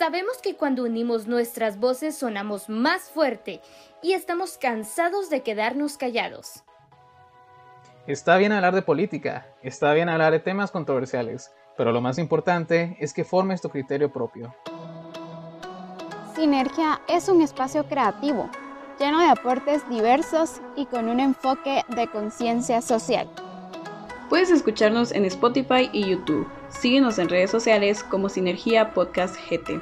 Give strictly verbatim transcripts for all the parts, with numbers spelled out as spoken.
Sabemos que cuando unimos nuestras voces sonamos más fuerte y estamos cansados de quedarnos callados. Está bien hablar de política, está bien hablar de temas controversiales, pero lo más importante es que formes tu criterio propio. Sinergia es un espacio creativo, lleno de aportes diversos y con un enfoque de conciencia social. Puedes escucharnos en Spotify y YouTube. Síguenos en redes sociales como Sinergia Podcast G T.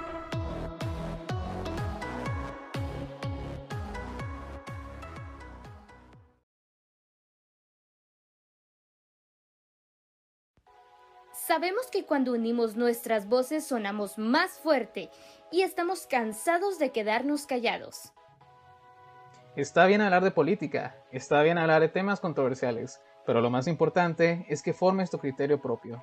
Sabemos que cuando unimos nuestras voces sonamos más fuerte y estamos cansados de quedarnos callados. Está bien hablar de política, está bien hablar de temas controversiales, pero lo más importante es que formes tu criterio propio.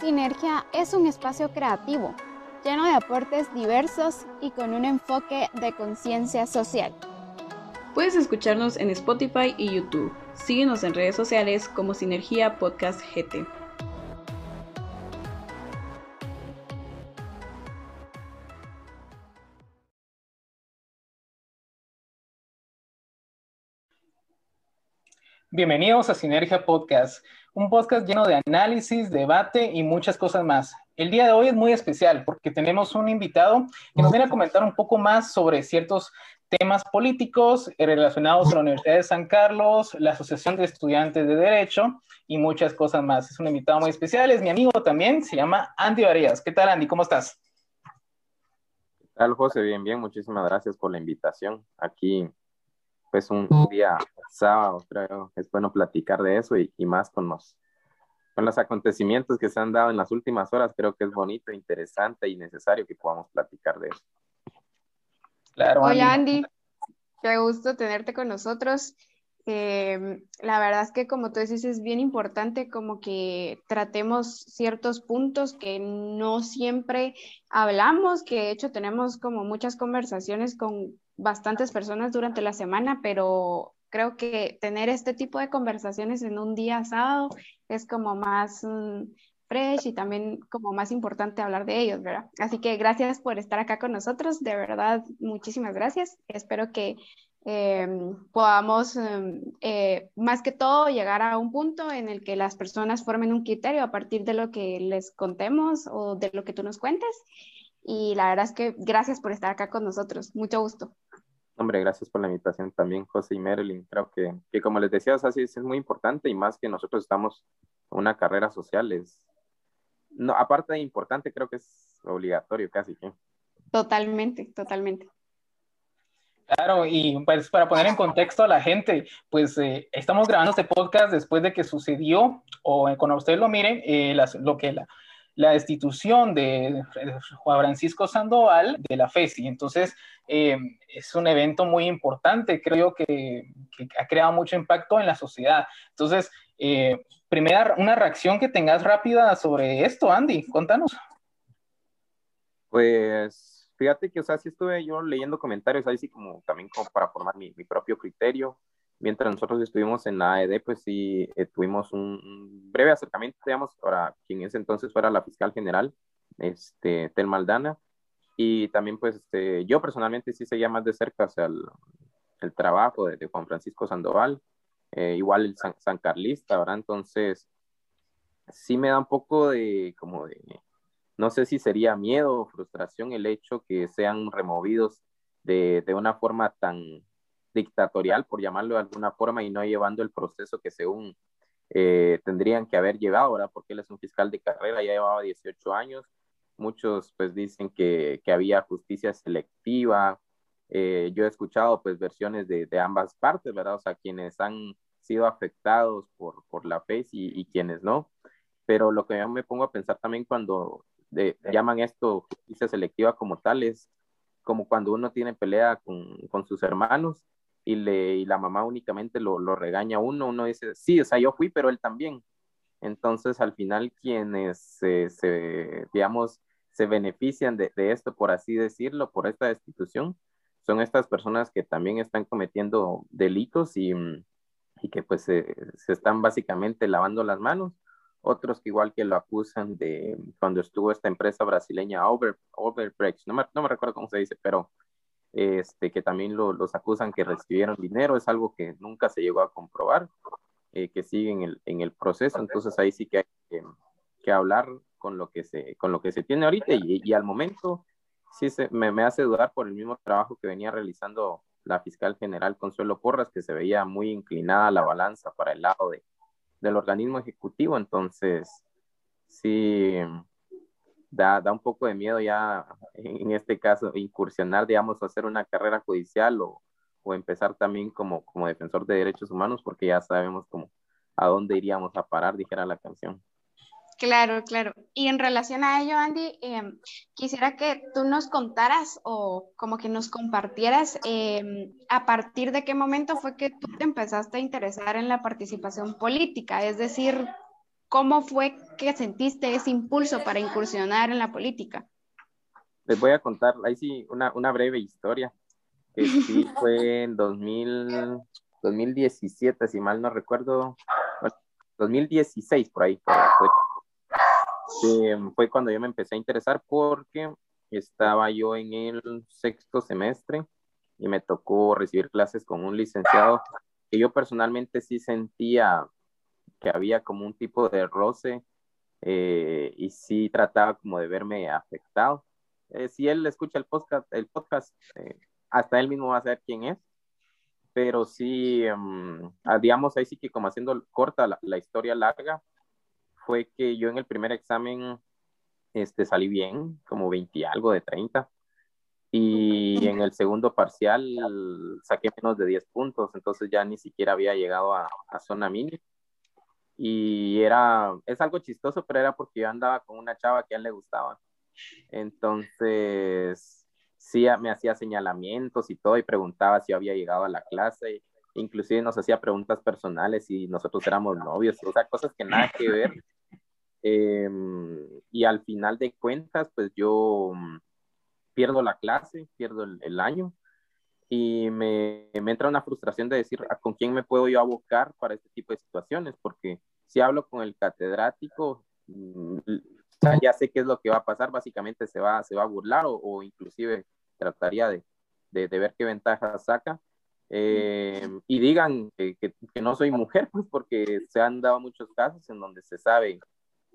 Sinergia es un espacio creativo, lleno de aportes diversos y con un enfoque de conciencia social. Puedes escucharnos en Spotify y YouTube. Síguenos en redes sociales como Sinergia Podcast G T. Bienvenidos a Sinergia Podcast, un podcast lleno de análisis, debate y muchas cosas más. El día de hoy es muy especial porque tenemos un invitado que nos viene a comentar un poco más sobre ciertos temas políticos relacionados a la Universidad de San Carlos, la Asociación de Estudiantes de Derecho y muchas cosas más. Es un invitado muy especial, es mi amigo también, se llama Andy Barías. ¿Qué tal, Andy? ¿Cómo estás? ¿Qué tal, José? Bien, bien. Muchísimas gracias por la invitación. Aquí, pues, un día sábado, creo, es bueno platicar de eso y, y más con los, con los acontecimientos que se han dado en las últimas horas. Creo que es bonito, interesante y necesario que podamos platicar de eso. Claro, hola Andy. Andy, qué gusto tenerte con nosotros. Eh, la verdad es que, como tú dices, es bien importante como que tratemos ciertos puntos que no siempre hablamos, que de hecho tenemos como muchas conversaciones con bastantes personas durante la semana, pero creo que tener este tipo de conversaciones en un día sábado es como más um, fresh y también como más importante hablar de ellos, ¿verdad? Así que gracias por estar acá con nosotros, de verdad, muchísimas gracias. Espero que eh, podamos, eh, más que todo, llegar a un punto en el que las personas formen un criterio a partir de lo que les contemos o de lo que tú nos cuentes. Y la verdad es que gracias por estar acá con nosotros, mucho gusto. Hombre, gracias por la invitación también, José y Marilyn. Creo que, que como les decía, así es, es muy importante y más que nosotros estamos en una carrera social, es, no, aparte de importante, creo que es obligatorio casi que. Totalmente, totalmente. Claro, y pues para poner en contexto a la gente, pues eh, estamos grabando este podcast después de que sucedió, o eh, cuando ustedes lo miren, eh, las, lo que la... la destitución de Juan Francisco Sandoval de la FECI. Entonces, eh, es un evento muy importante, creo yo, que, que ha creado mucho impacto en la sociedad. Entonces, eh, primera, una reacción que tengas rápida sobre esto, Andy, contanos. Pues, fíjate que, o sea, sí estuve yo leyendo comentarios, ahí sí como también como para formar mi, mi propio criterio. Mientras nosotros estuvimos en la A E D, pues sí, eh, tuvimos un breve acercamiento, digamos, para quien en ese entonces fuera la fiscal general, este, Telma Aldana, y también pues este, yo personalmente sí seguía más de cerca, o sea, el, el trabajo de, de Juan Francisco Sandoval, eh, igual el san, san carlista, ¿verdad? Entonces, sí me da un poco de, como de, no sé si sería miedo o frustración el hecho que sean removidos de, de una forma tan dictatorial, por llamarlo de alguna forma, y no llevando el proceso que según eh, tendrían que haber llevado, ¿verdad? Porque él es un fiscal de carrera, ya llevaba dieciocho años, muchos pues dicen que, que había justicia selectiva, eh, yo he escuchado pues versiones de, de ambas partes, ¿verdad? O sea, quienes han sido afectados por, por la FECI y, y quienes no, pero lo que yo me pongo a pensar también cuando de, llaman esto justicia selectiva como tal, es como cuando uno tiene pelea con, con sus hermanos, Y, le, y la mamá únicamente lo, lo regaña a uno, uno dice, sí, o sea, yo fui, pero él también. Entonces, al final, quienes, eh, se, digamos, se benefician de, de esto, por así decirlo, por esta destitución, son estas personas que también están cometiendo delitos y, y que, pues, eh, se están básicamente lavando las manos otros que igual que lo acusan de cuando estuvo esta empresa brasileña Over, Overbrecht, no me, no me recuerdo cómo se dice, pero este, que también lo, los acusan que recibieron dinero, es algo que nunca se llegó a comprobar, eh, que siguen en el, en el proceso, entonces ahí sí que hay que, que hablar con lo que, se, con lo que se tiene ahorita y, y al momento sí se, me, me hace dudar por el mismo trabajo que venía realizando la fiscal general Consuelo Porras, que se veía muy inclinada la balanza para el lado de, del organismo ejecutivo, entonces sí da, da un poco de miedo ya en este caso incursionar, digamos, hacer una carrera judicial o, o empezar también como, como defensor de derechos humanos, porque ya sabemos como a dónde iríamos a parar, dijera la canción. Claro, claro. Y en relación a ello, Andy, eh, quisiera que tú nos contaras o como que nos compartieras eh, a partir de qué momento fue que tú te empezaste a interesar en la participación política, es decir, ¿cómo fue que sentiste ese impulso para incursionar en la política? Les voy a contar, ahí sí, una, una breve historia, que sí fue en dos mil diecisiete, si mal no recuerdo, dos mil dieciséis por ahí fue. Eh, fue cuando yo me empecé a interesar porque estaba yo en el sexto semestre y me tocó recibir clases con un licenciado que yo personalmente sí sentía que había como un tipo de roce eh, y sí trataba como de verme afectado. Eh, si él escucha el podcast, el podcast eh, hasta él mismo va a saber quién es, pero sí, um, digamos ahí sí que como haciendo corta la, la historia larga, fue que yo en el primer examen este, salí bien, como veinte algo de treinta, y en el segundo parcial saqué menos de diez puntos, entonces ya ni siquiera había llegado a, a zona mínima, y era, es algo chistoso, pero era porque yo andaba con una chava que a él le gustaba, entonces sí me hacía señalamientos y todo, y preguntaba si había llegado a la clase, inclusive nos hacía preguntas personales y nosotros éramos novios, o sea, cosas que nada que ver. Eh, y al final de cuentas, pues yo pierdo la clase, pierdo el, el año y me, me entra una frustración de decir con quién me puedo yo abocar para este tipo de situaciones, porque si hablo con el catedrático, ya sé qué es lo que va a pasar, básicamente se va, se va a burlar o, o inclusive trataría de, de, de ver qué ventaja saca. Eh, y digan que, que, que no soy mujer, pues porque se han dado muchos casos en donde se sabe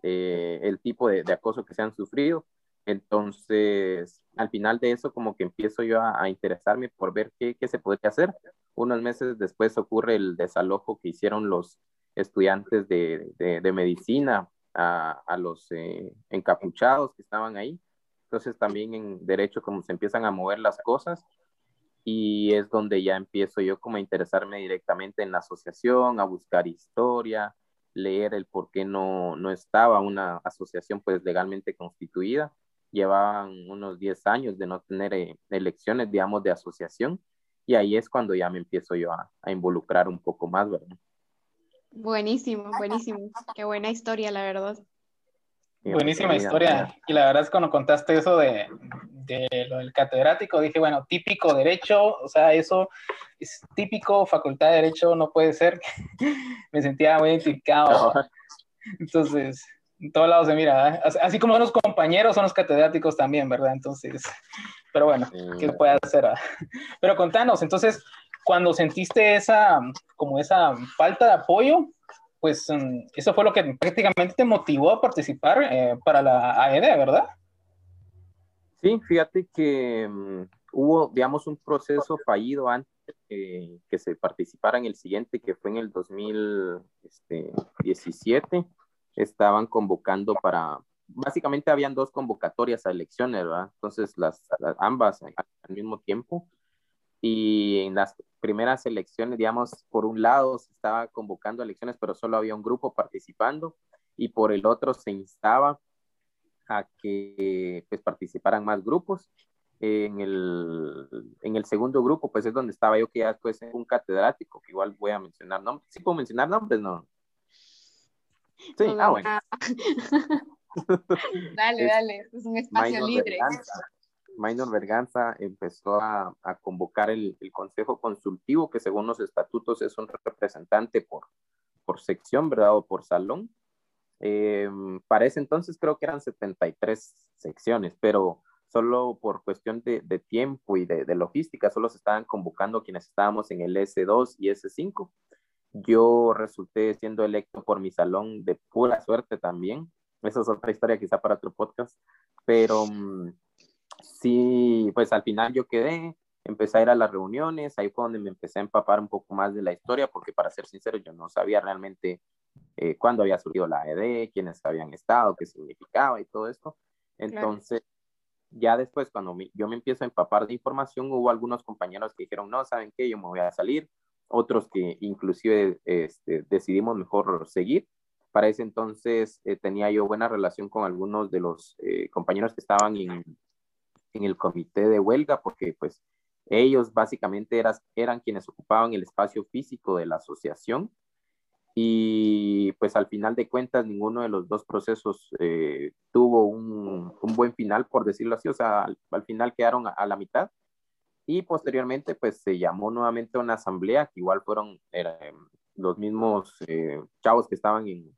eh, el tipo de, de acoso que se han sufrido. Entonces, al final de eso, como que empiezo yo a, a interesarme por ver qué, qué se podría hacer. Unos meses después ocurre el desalojo que hicieron los estudiantes de, de, de medicina a, a los eh, encapuchados que estaban ahí. Entonces, también en derecho, como se empiezan a mover las cosas, y es donde ya empiezo yo como a interesarme directamente en la asociación, a buscar historia, leer el por qué no, no estaba una asociación pues legalmente constituida. Llevaban unos diez años de no tener eh, elecciones, digamos, de asociación, y ahí es cuando ya me empiezo yo a, a involucrar un poco más, ¿verdad? Buenísimo, buenísimo. Qué buena historia, la verdad. Sí, buenísima historia, y la verdad es cuando contaste eso de, de lo del catedrático, dije, bueno, típico derecho, o sea, eso es típico, facultad de derecho, no puede ser. Me sentía muy identificado. No. Entonces, en todos lados se mira, ¿eh? Así como son los compañeros, son los catedráticos también, ¿verdad? Entonces, pero bueno, sí. ¿Qué puede hacer? Pero contanos, entonces, cuando sentiste esa, como esa falta de apoyo, pues eso fue lo que prácticamente te motivó a participar eh, para la A E D, ¿verdad? Sí, fíjate que um, hubo, digamos, un proceso fallido antes eh, que se participara en el siguiente, que fue en el dos mil diecisiete. Estaban convocando para, básicamente habían dos convocatorias a elecciones, ¿verdad? Entonces, las, las ambas al, al mismo tiempo. Y en las primeras elecciones, digamos, por un lado se estaba convocando elecciones, pero solo había un grupo participando, y por el otro se instaba a que pues, participaran más grupos. En el, en el segundo grupo, pues es donde estaba yo, que ya después un catedrático, que igual voy a mencionar nombres. ¿Sí puedo mencionar nombres? No. Sí, no, ah, bueno. No. Dale, es, dale, es un espacio libre. Maynor Berganza empezó a, a convocar el, el Consejo Consultivo, que según los estatutos es un representante por, por sección, ¿verdad? O por salón. Eh, para ese entonces creo que eran setenta y tres secciones, pero solo por cuestión de, de tiempo y de, de logística, solo se estaban convocando quienes estábamos en el ese dos y ese cinco. Yo resulté siendo electo por mi salón de pura suerte también. Esa es otra historia quizá para otro podcast, pero um, sí, pues al final yo quedé, empecé a ir a las reuniones, ahí fue donde me empecé a empapar un poco más de la historia, porque para ser sincero yo no sabía realmente eh, cuándo había surgido la A E D, quiénes habían estado, qué significaba y todo esto. Entonces, claro, ya después cuando mi, yo me empiezo a empapar de información, hubo algunos compañeros que dijeron, no, ¿saben qué? Yo me voy a salir. Otros que inclusive este, decidimos mejor seguir. Para ese entonces eh, tenía yo buena relación con algunos de los eh, compañeros que estaban en, en el comité de huelga, porque pues ellos básicamente eras, eran quienes ocupaban el espacio físico de la asociación, y pues al final de cuentas ninguno de los dos procesos eh, tuvo un, un buen final, por decirlo así, o sea, al, al final quedaron a, a la mitad, y posteriormente pues se llamó nuevamente una asamblea, que igual fueron era, los mismos eh, chavos que estaban en,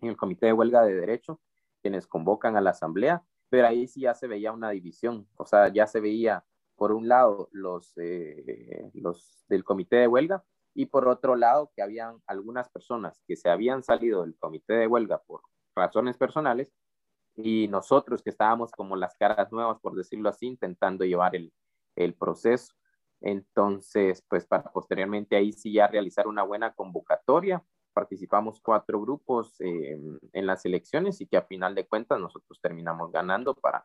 en el comité de huelga de derecho, quienes convocan a la asamblea, pero ahí sí ya se veía una división, o sea, ya se veía por un lado los, eh, los del comité de huelga, y por otro lado que habían algunas personas que se habían salido del comité de huelga por razones personales, y nosotros que estábamos como las caras nuevas, por decirlo así, intentando llevar el, el proceso. Entonces, pues para posteriormente ahí sí ya realizar una buena convocatoria, participamos cuatro grupos eh, en las elecciones, y que a final de cuentas nosotros terminamos ganando para,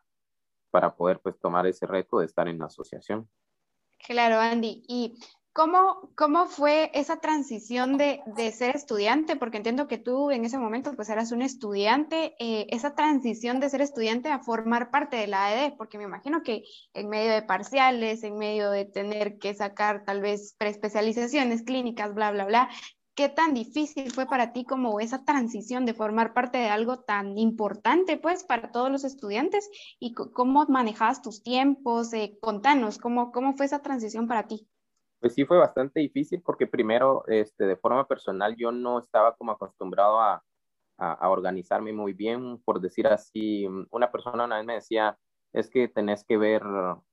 para poder pues tomar ese reto de estar en la asociación. Claro, Andy. ¿Y cómo, cómo fue esa transición de, de ser estudiante? Porque entiendo que tú en ese momento pues eras un estudiante, eh, esa transición de ser estudiante a formar parte de la A E D, porque me imagino que en medio de parciales, en medio de tener que sacar tal vez preespecializaciones clínicas, bla, bla, bla, ¿qué tan difícil fue para ti como esa transición de formar parte de algo tan importante, pues, para todos los estudiantes? ¿Y cómo manejabas tus tiempos? Eh, contanos, ¿cómo, cómo fue esa transición para ti? Pues sí, fue bastante difícil porque primero, este, de forma personal, yo no estaba como acostumbrado a, a, a organizarme muy bien, por decir así. Una persona una vez me decía, es que tenés que ver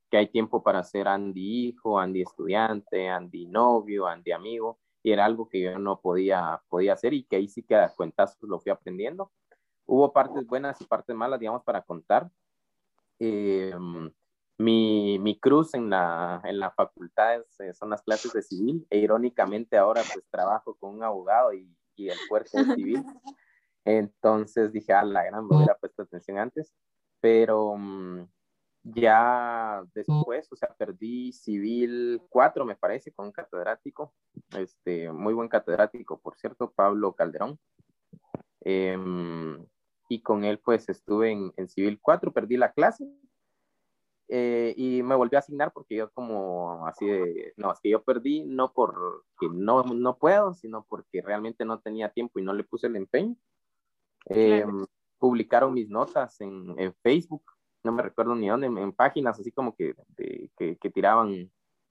que hay tiempo para ser Andy hijo, Andy estudiante, Andy novio, Andy amigo. Y era algo que yo no podía, podía hacer, y que ahí sí que a cuentas lo fui aprendiendo. Hubo partes buenas y partes malas, digamos, para contar. Eh, mi, mi cruz en la, en la facultad es, son las clases de civil, e irónicamente ahora pues trabajo con un abogado y, y el cuerpo de civil. Entonces dije, ah, la gran, me hubiera puesto atención antes, pero... Um, ya después, o sea, perdí civil cuatro, me parece, con un catedrático, este, muy buen catedrático, por cierto, Pablo Calderón, eh, y con él pues estuve en, en civil cuatro, perdí la clase, eh, y me volví a asignar porque yo como así de, no, es que yo perdí no porque no, no puedo, sino porque realmente no tenía tiempo y no le puse el empeño. Eh, claro. Publicaron mis notas en, en Facebook, no me recuerdo ni dónde, en páginas así como que, de, que, que tiraban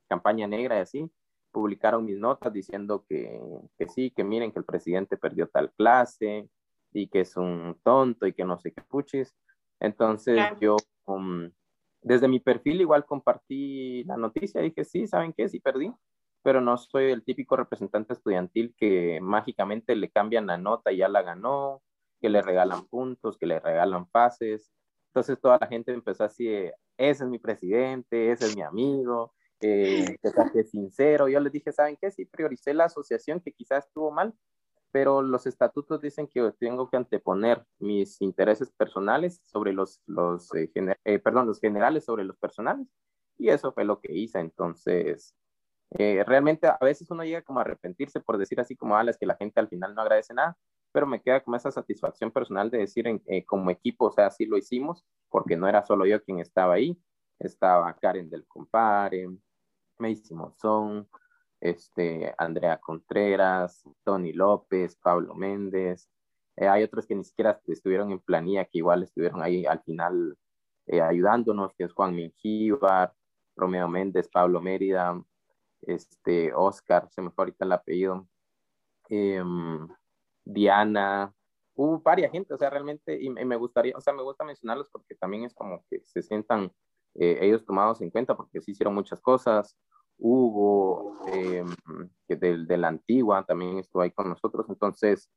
campaña negra y así, publicaron mis notas diciendo que, que sí, que miren que el presidente perdió tal clase y que es un tonto y que no sé qué puchis. Entonces claro, yo um, desde mi perfil igual compartí la noticia, dije sí, ¿saben qué? Sí perdí, pero no soy el típico representante estudiantil que mágicamente le cambian la nota y ya la ganó, que le regalan puntos, que le regalan pases. Entonces toda la gente empezó así de, ese es mi presidente, ese es mi amigo, eh, que saque sincero. Yo les dije, ¿saben qué? Sí, prioricé la asociación, que quizás estuvo mal, pero los estatutos dicen que tengo que anteponer mis intereses personales sobre los, los, eh, gener eh, perdón, los generales sobre los personales, y eso fue lo que hice. Entonces, eh, realmente a veces uno llega como a arrepentirse por decir así como, ah, es que la gente al final no agradece nada, pero me queda como esa satisfacción personal de decir en, eh, como equipo, o sea, sí lo hicimos, porque no era solo yo quien estaba ahí, estaba Karen del Compare, Macy Monzón, este, Andrea Contreras, Tony López, Pablo Méndez, eh, hay otros que ni siquiera estuvieron en planilla, que igual estuvieron ahí al final eh, ayudándonos, que es Juan Mingívar, Romeo Méndez, Pablo Mérida, este, Oscar, se me fue ahorita el apellido, eh, Diana, hubo varias gente, o sea, realmente, y, y me gustaría, o sea, me gusta mencionarlos porque también es como que se sientan eh, ellos tomados en cuenta, porque sí hicieron muchas cosas. Hugo, eh, de, de la antigua, también estuvo ahí con nosotros, entonces,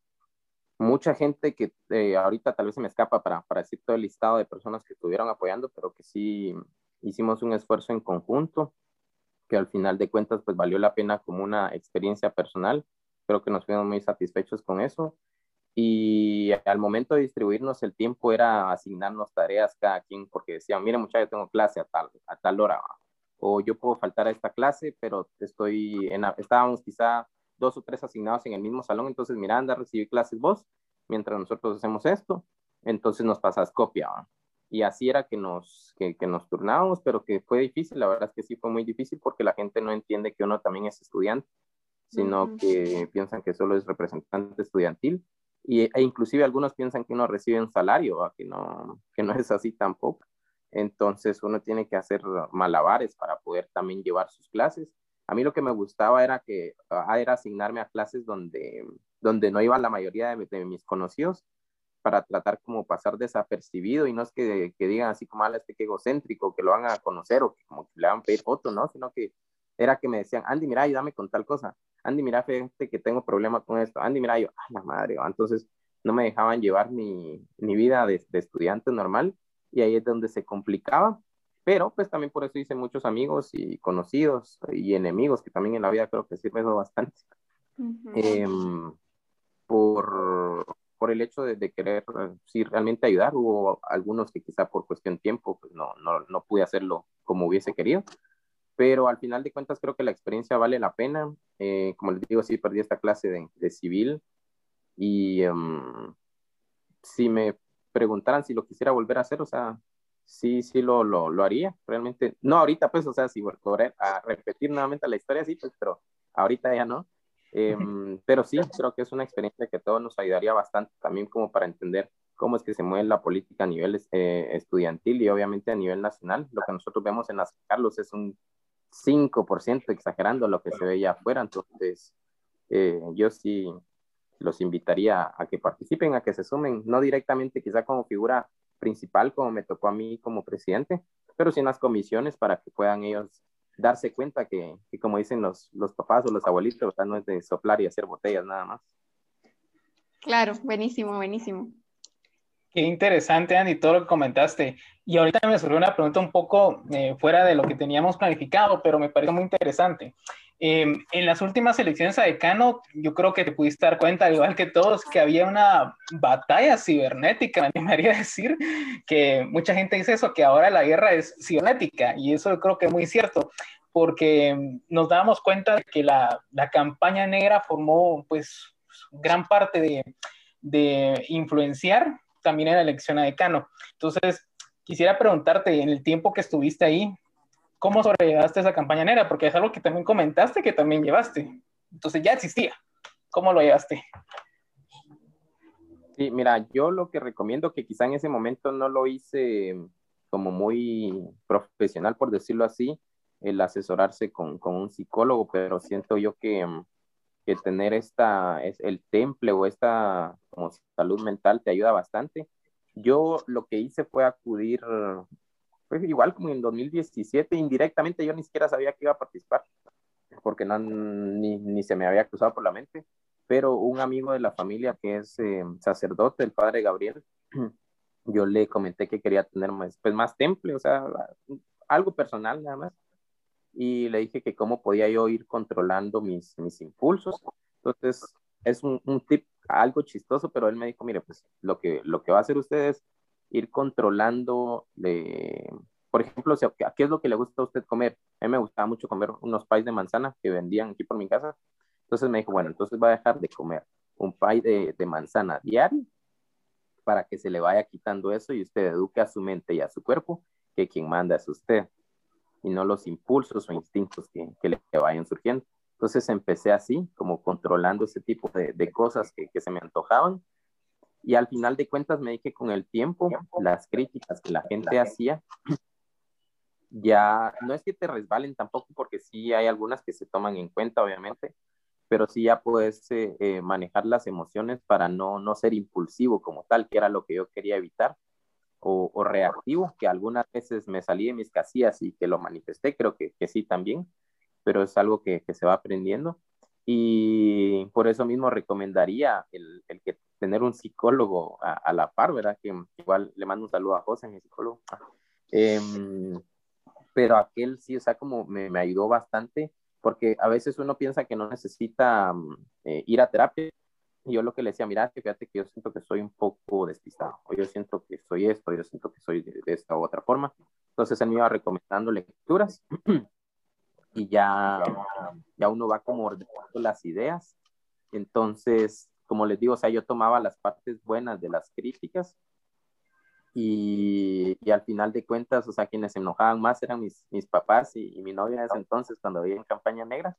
mucha gente que eh, ahorita tal vez se me escapa para, para decir todo el listado de personas que estuvieron apoyando, pero que sí hicimos un esfuerzo en conjunto, que al final de cuentas, pues, valió la pena como una experiencia personal. Creo que nos fuimos muy satisfechos con eso. Y al momento de distribuirnos el tiempo era asignarnos tareas cada quien, porque decían, mira muchachos, tengo clase a tal, a tal hora, o yo puedo faltar a esta clase, pero estoy en, estábamos quizá dos o tres asignados en el mismo salón, entonces mira, anda a recibir clases vos, mientras nosotros hacemos esto, entonces nos pasas copia, ¿va? Y así era que nos, que, que nos turnábamos, pero que fue difícil, la verdad es que sí fue muy difícil, porque la gente no entiende que uno también es estudiante, sino uh-huh. que piensan que solo es representante estudiantil, y, e inclusive algunos piensan que uno recibe un salario, ¿va? Que no, que no es así tampoco. Entonces uno tiene que hacer malabares para poder también llevar sus clases. A mí lo que me gustaba era, que, era asignarme a clases donde, donde no iba la mayoría de, de mis conocidos, para tratar como pasar desapercibido, y no es que, que digan así como, ala, este que egocéntrico, que lo van a conocer o que como que le van a pedir foto, ¿no? Sino que era que me decían, Andy, mira, ayúdame con tal cosa. Andy, mira, fíjate que tengo problema con esto. Andy, mira, yo, ay, la madre. Entonces no me dejaban llevar mi, mi vida de, de estudiante normal, y ahí es donde se complicaba, pero pues también por eso hice muchos amigos y conocidos y enemigos, que también en la vida creo que sirve eso bastante, uh-huh. eh, por, por el hecho de, de querer sí, realmente ayudar. Hubo algunos que quizá por cuestión de tiempo pues no, no, no pude hacerlo como hubiese querido, pero al final de cuentas creo que la experiencia vale la pena. Eh, como les digo, sí perdí esta clase de, de civil, y um, si me preguntaran si lo quisiera volver a hacer, o sea, sí, sí lo, lo, lo haría, realmente, no ahorita pues, o sea, si volver a repetir nuevamente la historia, sí, pues, pero ahorita ya no, eh, pero sí, creo que es una experiencia que a todos nos ayudaría bastante, también como para entender cómo es que se mueve la política a nivel eh, estudiantil, y obviamente a nivel nacional. Lo que nosotros vemos en San Carlos es un cinco por ciento, exagerando, lo que se ve allá afuera. Entonces, eh, yo sí los invitaría a que participen, a que se sumen, no directamente quizá como figura principal, como me tocó a mí como presidente, pero sí en las comisiones, para que puedan ellos darse cuenta que, que como dicen los, los papás o los abuelitos, o sea, no es de soplar y hacer botellas nada más. Claro, buenísimo, buenísimo. Qué interesante, Andy, todo lo que comentaste. Y ahorita me surgió una pregunta un poco eh, fuera de lo que teníamos planificado, pero me pareció muy interesante. Eh, en las últimas elecciones a decano, yo creo que te pudiste dar cuenta, al igual que todos, que había una batalla cibernética, me animaría a decir, que mucha gente dice eso, que ahora la guerra es cibernética, y eso yo creo que es muy cierto, porque nos dábamos cuenta de que la, la campaña negra formó, pues, gran parte de, de influenciar también en la elección a decano. Entonces, quisiera preguntarte, en el tiempo que estuviste ahí, ¿cómo sobrellevaste esa campaña negra? Porque es algo que también comentaste, que también llevaste. Entonces, ya existía. ¿Cómo lo llevaste? Sí, mira, yo lo que recomiendo, que quizá en ese momento no lo hice como muy profesional, por decirlo así, el asesorarse con, con un psicólogo, pero siento yo que... que tener esta, es el temple o esta como salud mental te ayuda bastante. Yo lo que hice fue acudir, pues igual como en dos mil diecisiete, indirectamente yo ni siquiera sabía que iba a participar, porque no, ni, ni se me había cruzado por la mente, pero un amigo de la familia que es eh, sacerdote, el padre Gabriel, yo le comenté que quería tener más, pues más temple, o sea, algo personal nada más. Y le dije que cómo podía yo ir controlando mis, mis impulsos. Entonces, es un, un tip algo chistoso, pero él me dijo, mire, pues lo que, lo que va a hacer usted es ir controlando, de, por ejemplo, si, ¿qué es lo que le gusta a usted comer? A mí me gustaba mucho comer unos pies de manzana que vendían aquí por mi casa. Entonces me dijo, bueno, entonces va a dejar de comer un pie de, de manzana diario para que se le vaya quitando eso y usted eduque a su mente y a su cuerpo que quien manda es usted, y no los impulsos o instintos que, que le vayan surgiendo. Entonces empecé así, como controlando ese tipo de, de cosas que, que se me antojaban, y al final de cuentas me dije, con el tiempo, las críticas que la gente hacía, ya no es que te resbalen tampoco, porque sí hay algunas que se toman en cuenta, obviamente, pero sí ya puedes eh, eh, manejar las emociones para no, no ser impulsivo como tal, que era lo que yo quería evitar, o, o reactivo, que algunas veces me salí de mis casillas y que lo manifesté, creo que, que sí también, pero es algo que, que se va aprendiendo. Y por eso mismo recomendaría el, el que tener un psicólogo a, a la par, ¿verdad? Que igual le mando un saludo a José, mi psicólogo. Eh, pero aquel sí, o sea, como me, me ayudó bastante, porque a veces uno piensa que no necesita eh, ir a terapia. Yo lo que le decía, mira, fíjate que yo siento que soy un poco despistado, o yo siento que soy esto, yo siento que soy de, de esta u otra forma. Entonces él me iba recomendando lecturas y ya, ya uno va como ordenando las ideas. Entonces, como les digo, o sea, yo tomaba las partes buenas de las críticas y, y al final de cuentas, o sea, quienes se enojaban más eran mis, mis papás y, y mi novia en ese entonces cuando vivía en Campaña Negra,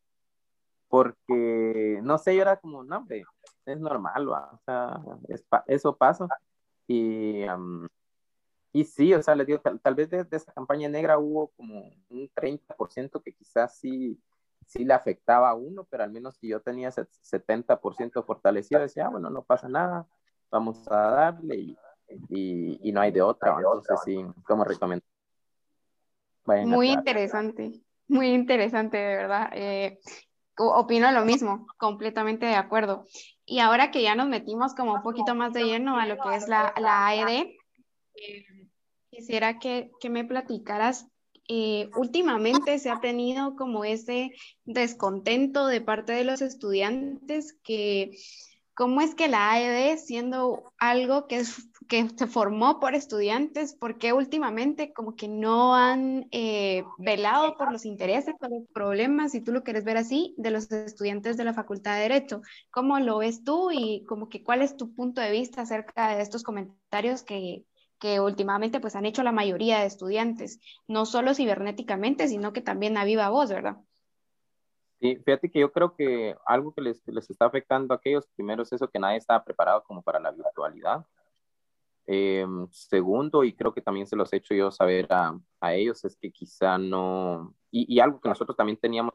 porque, no sé, yo era como, no, hombre, es normal, o sea, es, eso pasa. Y, um, y sí, o sea, les digo, tal, tal vez de, de esa Campaña Negra hubo como un treinta por ciento que quizás sí, sí le afectaba a uno, pero al menos si yo tenía ese setenta por ciento fortalecido, decía, ah, bueno, no pasa nada, vamos a darle y, y, y no hay de otra. Entonces sí, como recomiendo. Vayan muy interesante, muy interesante, de verdad. Eh, opino lo mismo, completamente de acuerdo. Y ahora que ya nos metimos como un poquito más de lleno a lo que es la, la A E D, eh, quisiera que, que me platicaras, eh, últimamente se ha tenido como ese descontento de parte de los estudiantes que, ¿cómo es que la A E D, siendo algo que, es, que se formó por estudiantes, por qué últimamente como que no han eh, velado por los intereses, por los problemas, si tú lo quieres ver así, de los estudiantes de la Facultad de Derecho? ¿Cómo lo ves tú y como que cuál es tu punto de vista acerca de estos comentarios que, que últimamente pues han hecho la mayoría de estudiantes? No solo cibernéticamente, sino que también a viva voz, ¿verdad? Sí, fíjate que yo creo que algo que les, les está afectando a aquellos, primero es eso, que nadie estaba preparado como para la virtualidad. Eh, segundo, y creo que también se los he hecho yo saber a, a ellos, es que quizá no, y, y algo que nosotros también teníamos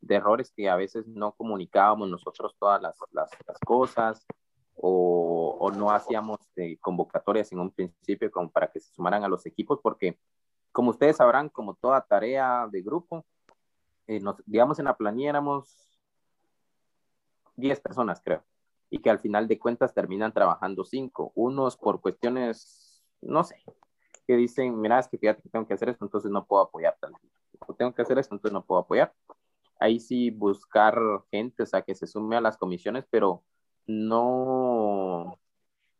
de errores, que a veces no comunicábamos nosotros todas las, las, las cosas, o, o no hacíamos eh, convocatorias en un principio como para que se sumaran a los equipos, porque como ustedes sabrán, como toda tarea de grupo, Eh, nos, digamos en la planilla éramos diez personas, creo, y que al final de cuentas terminan trabajando cinco, unos por cuestiones, no sé, que dicen, mira, es que fíjate que tengo que hacer esto, entonces no puedo apoyar, o tengo que hacer esto, entonces no puedo apoyar. Ahí sí buscar gente, o sea, que se sume a las comisiones, pero no,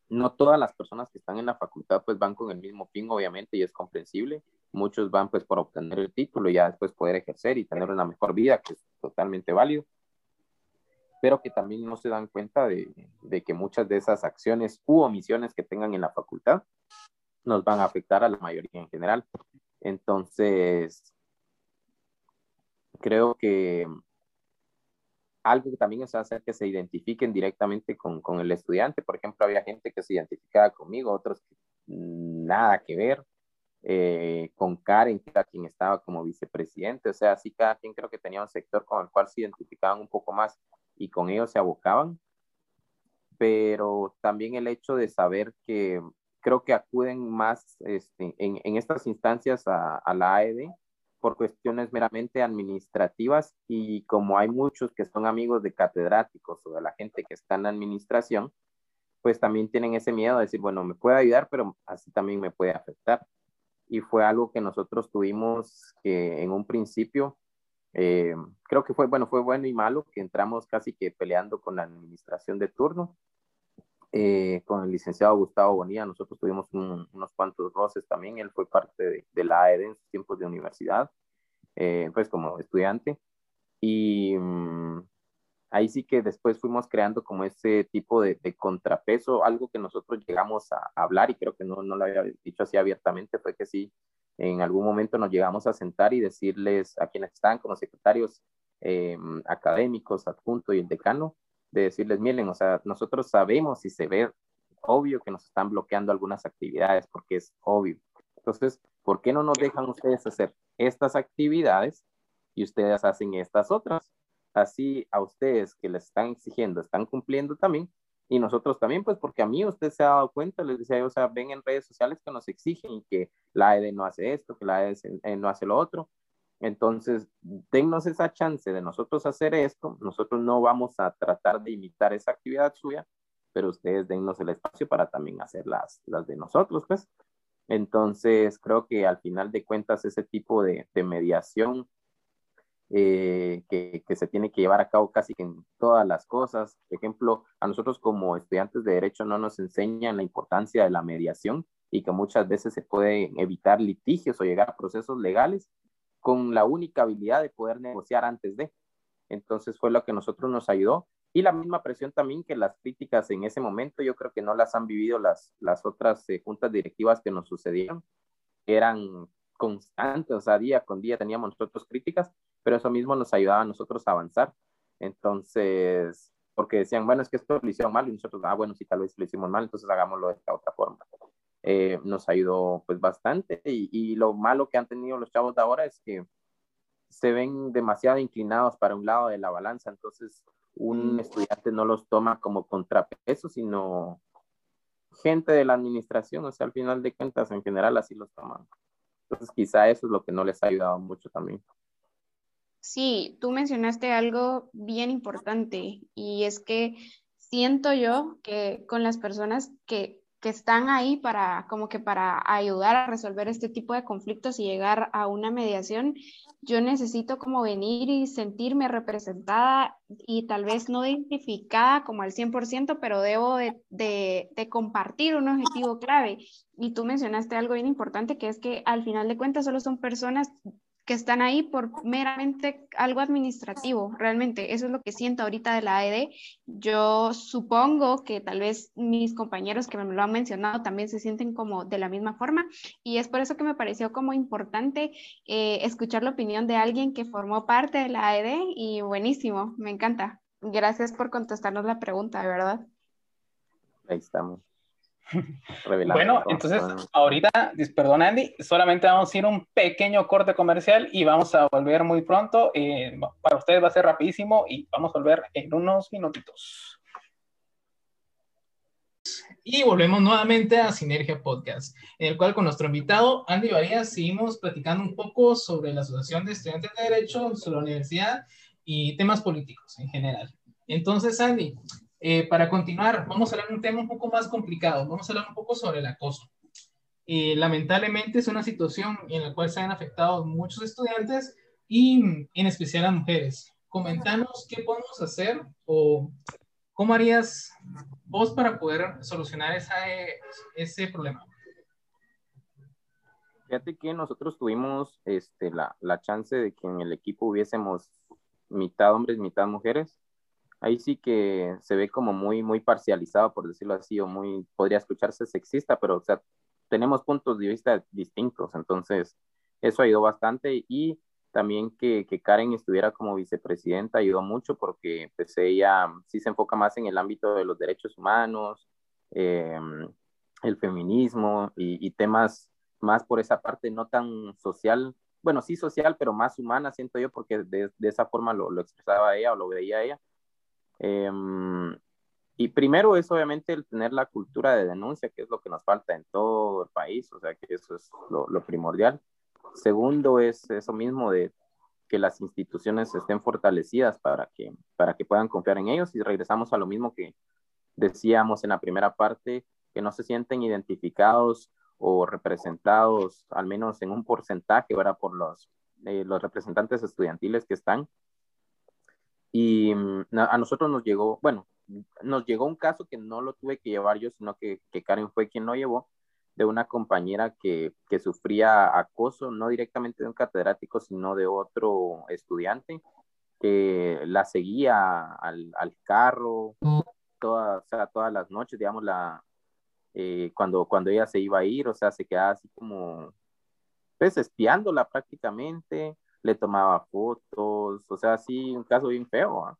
no todas las personas que están en la facultad pues van con el mismo fin, obviamente, y es comprensible. Muchos van pues por obtener el título y ya después poder ejercer y tener una mejor vida, que es totalmente válido, pero que también no se dan cuenta de, de que muchas de esas acciones u omisiones que tengan en la facultad nos van a afectar a la mayoría en general. Entonces, creo que algo que también es hacer que se identifiquen directamente con, con el estudiante. Por ejemplo, había gente que se identificaba conmigo, otros nada que ver. Eh, con Karen, que era quien estaba como vicepresidente, o sea, así cada quien creo que tenía un sector con el cual se identificaban un poco más y con ellos se abocaban, pero también el hecho de saber que creo que acuden más este, en, en estas instancias a, a la A E D por cuestiones meramente administrativas, y como hay muchos que son amigos de catedráticos o de la gente que está en la administración, pues también tienen ese miedo de decir, bueno, me puede ayudar, pero así también me puede afectar. Y fue algo que nosotros tuvimos que en un principio, eh, creo que fue bueno, fue bueno y malo, que entramos casi que peleando con la administración de turno, eh, con el licenciado Gustavo Bonilla. Nosotros tuvimos un, unos cuantos roces también. Él fue parte de, de la A E D en sus tiempos de universidad, eh, pues como estudiante. Y mmm, ahí sí que después fuimos creando como ese tipo de, de contrapeso. Algo que nosotros llegamos a hablar, y creo que no, no lo había dicho así abiertamente, fue que sí, en algún momento nos llegamos a sentar y decirles a quienes estaban como secretarios eh, académicos, adjunto y el decano, de decirles, miren, o sea, nosotros sabemos y se ve obvio que nos están bloqueando algunas actividades, porque es obvio. Entonces, ¿por qué no nos dejan ustedes hacer estas actividades y ustedes hacen estas otras? así a ustedes que les están exigiendo, están cumpliendo también, y nosotros también, pues porque a mí usted se ha dado cuenta, les decía yo, o sea, ven en redes sociales que nos exigen que la A E D no hace esto, que la A E D no hace lo otro. Entonces, dennos esa chance de nosotros hacer esto. Nosotros no vamos a tratar de imitar esa actividad suya, pero ustedes dennos el espacio para también hacer las, las de nosotros, pues. Entonces, creo que al final de cuentas, ese tipo de, de mediación eh, que, que se tiene que llevar a cabo casi en todas las cosas. Por ejemplo, a nosotros como estudiantes de Derecho no nos enseñan la importancia de la mediación y que muchas veces se pueden evitar litigios o llegar a procesos legales con la única habilidad de poder negociar antes de. Entonces fue lo que nosotros nos ayudó, y la misma presión también que las críticas en ese momento, yo creo que no las han vivido las, las otras eh, juntas directivas que nos sucedieron, eran constantes, o sea, día con día teníamos nosotros críticas, pero eso mismo nos ayudaba a nosotros a avanzar. Entonces, porque decían, bueno, es que esto lo hicieron mal, y nosotros, ah, bueno, si tal vez lo hicimos mal, entonces hagámoslo de esta otra forma. Eh, nos ayudó pues bastante, y, y lo malo que han tenido los chavos de ahora es que se ven demasiado inclinados para un lado de la balanza, entonces un estudiante no los toma como contrapeso, sino gente de la administración, o sea, al final de cuentas en general así los toman. Entonces quizá eso es lo que no les ha ayudado mucho también. Sí, tú mencionaste algo bien importante, y es que siento yo que con las personas que que están ahí para, como que para ayudar a resolver este tipo de conflictos y llegar a una mediación, yo necesito como venir y sentirme representada y tal vez no identificada como al cien por ciento, pero debo de, de, de compartir un objetivo clave. Y tú mencionaste algo bien importante, que es que al final de cuentas solo son personas que están ahí por meramente algo administrativo, realmente. Eso es lo que siento ahorita de la A E D. Yo supongo que tal vez mis compañeros que me lo han mencionado también se sienten como de la misma forma, y es por eso que me pareció como importante eh, escuchar la opinión de alguien que formó parte de la A E D, y buenísimo, me encanta. Gracias por contestarnos la pregunta, de verdad. Ahí estamos. Revelando. Bueno, entonces ahorita, perdón Andy, solamente vamos a ir un pequeño corte comercial y vamos a volver muy pronto. Eh, para ustedes va a ser rapidísimo y vamos a volver en unos minutitos. Y volvemos nuevamente a Sinergia Podcast, en el cual con nuestro invitado Andy Barías seguimos platicando un poco sobre la Asociación de Estudiantes de Derecho, sobre la universidad y temas políticos en general. Entonces Andy, Eh, para continuar, vamos a hablar de un tema un poco más complicado. Vamos a hablar un poco sobre el acoso. Eh, lamentablemente es una situación en la cual se han afectado muchos estudiantes y en especial a mujeres. Comentanos qué podemos hacer o cómo harías vos para poder solucionar esa, eh, ese problema. Fíjate que nosotros tuvimos este, la, la chance de que en el equipo hubiésemos mitad hombres, mitad mujeres. Ahí sí que se ve como muy, muy parcializado, por decirlo así, o muy, podría escucharse sexista, pero, o sea, tenemos puntos de vista distintos, entonces eso ayudó bastante, y también que, que Karen estuviera como vicepresidenta ayudó mucho, porque pues ella sí se enfoca más en el ámbito de los derechos humanos, eh, el feminismo, y, y temas más por esa parte no tan social, bueno, sí social, pero más humana, siento yo, porque de, de esa forma lo, lo expresaba ella, o lo veía ella. Eh, y primero es obviamente el tener la cultura de denuncia, que es lo que nos falta en todo el país, o sea que eso es lo, lo primordial. Segundo es eso mismo de que las instituciones estén fortalecidas para que, para que puedan confiar en ellos, y regresamos a lo mismo que decíamos en la primera parte, que no se sienten identificados o representados, al menos en un porcentaje, ¿verdad? Por los, eh, los representantes estudiantiles que están. Y a nosotros nos llegó, bueno, nos llegó un caso que no lo tuve que llevar yo, sino que, que Karen fue quien lo llevó, de una compañera que, que sufría acoso, no directamente de un catedrático, sino de otro estudiante, que la seguía al, al carro toda, o sea, todas las noches, digamos, la, eh, cuando, cuando ella se iba a ir, o sea, se quedaba así como, pues, espiándola prácticamente, le tomaba fotos, o sea, sí, un caso bien feo, ¿eh?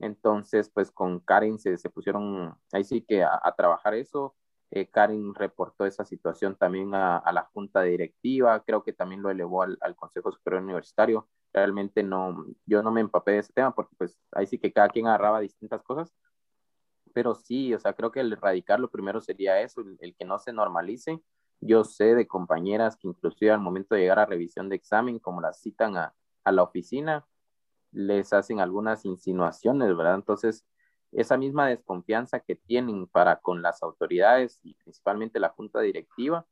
Entonces, pues con Karen se, se pusieron, ahí sí que a, a trabajar eso. eh, Karen reportó esa situación también a, a la junta directiva, creo que también lo elevó al, al Consejo Superior Universitario, realmente no, yo no me empapé de ese tema, porque pues ahí sí que cada quien agarraba distintas cosas, pero sí, o sea, creo que el erradicarlo primero sería eso, el, el que no se normalice. Yo sé de compañeras que inclusive al momento de llegar a revisión de examen, como las citan a, a la oficina, les hacen algunas insinuaciones, ¿verdad? Entonces, esa misma desconfianza que tienen para con las autoridades y principalmente la junta directiva,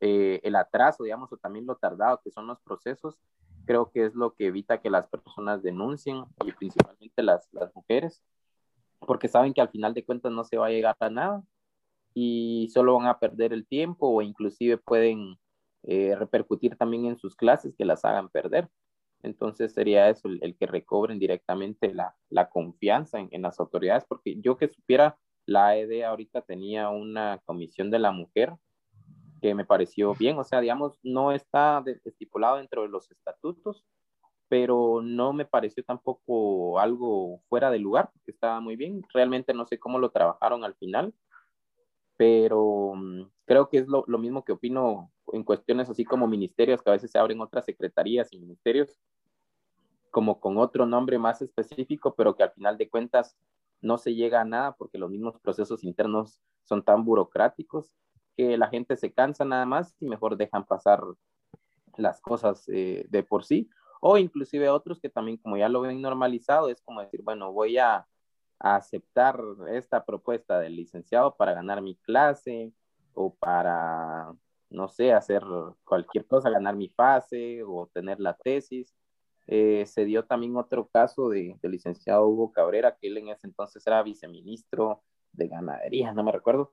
eh, el atraso, digamos, o también lo tardado que son los procesos, creo que es lo que evita que las personas denuncien, y principalmente las, las mujeres, porque saben que al final de cuentas no se va a llegar a nada y solo van a perder el tiempo, o inclusive pueden eh, repercutir también en sus clases que las hagan perder. Entonces sería eso, el, el que recobren directamente la, la confianza en, en las autoridades, porque yo que supiera, la A E D ahorita tenía una comisión de la mujer que me pareció bien, o sea, digamos, no está de, estipulado dentro de los estatutos, pero no me pareció tampoco algo fuera de lugar, porque estaba muy bien. Realmente no sé cómo lo trabajaron al final, pero creo que es lo, lo mismo que opino en cuestiones así como ministerios, que a veces se abren otras secretarías y ministerios como con otro nombre más específico, pero que al final de cuentas no se llega a nada, porque los mismos procesos internos son tan burocráticos que la gente se cansa nada más y mejor dejan pasar las cosas eh, de por sí, o inclusive otros que también, como ya lo ven normalizado, es como decir, bueno, voy a, a aceptar esta propuesta del licenciado para ganar mi clase, o para, no sé, hacer cualquier cosa, ganar mi fase o tener la tesis. Eh, se dio también otro caso de, del licenciado Hugo Cabrera, que él en ese entonces era viceministro de Ganadería, no me recuerdo,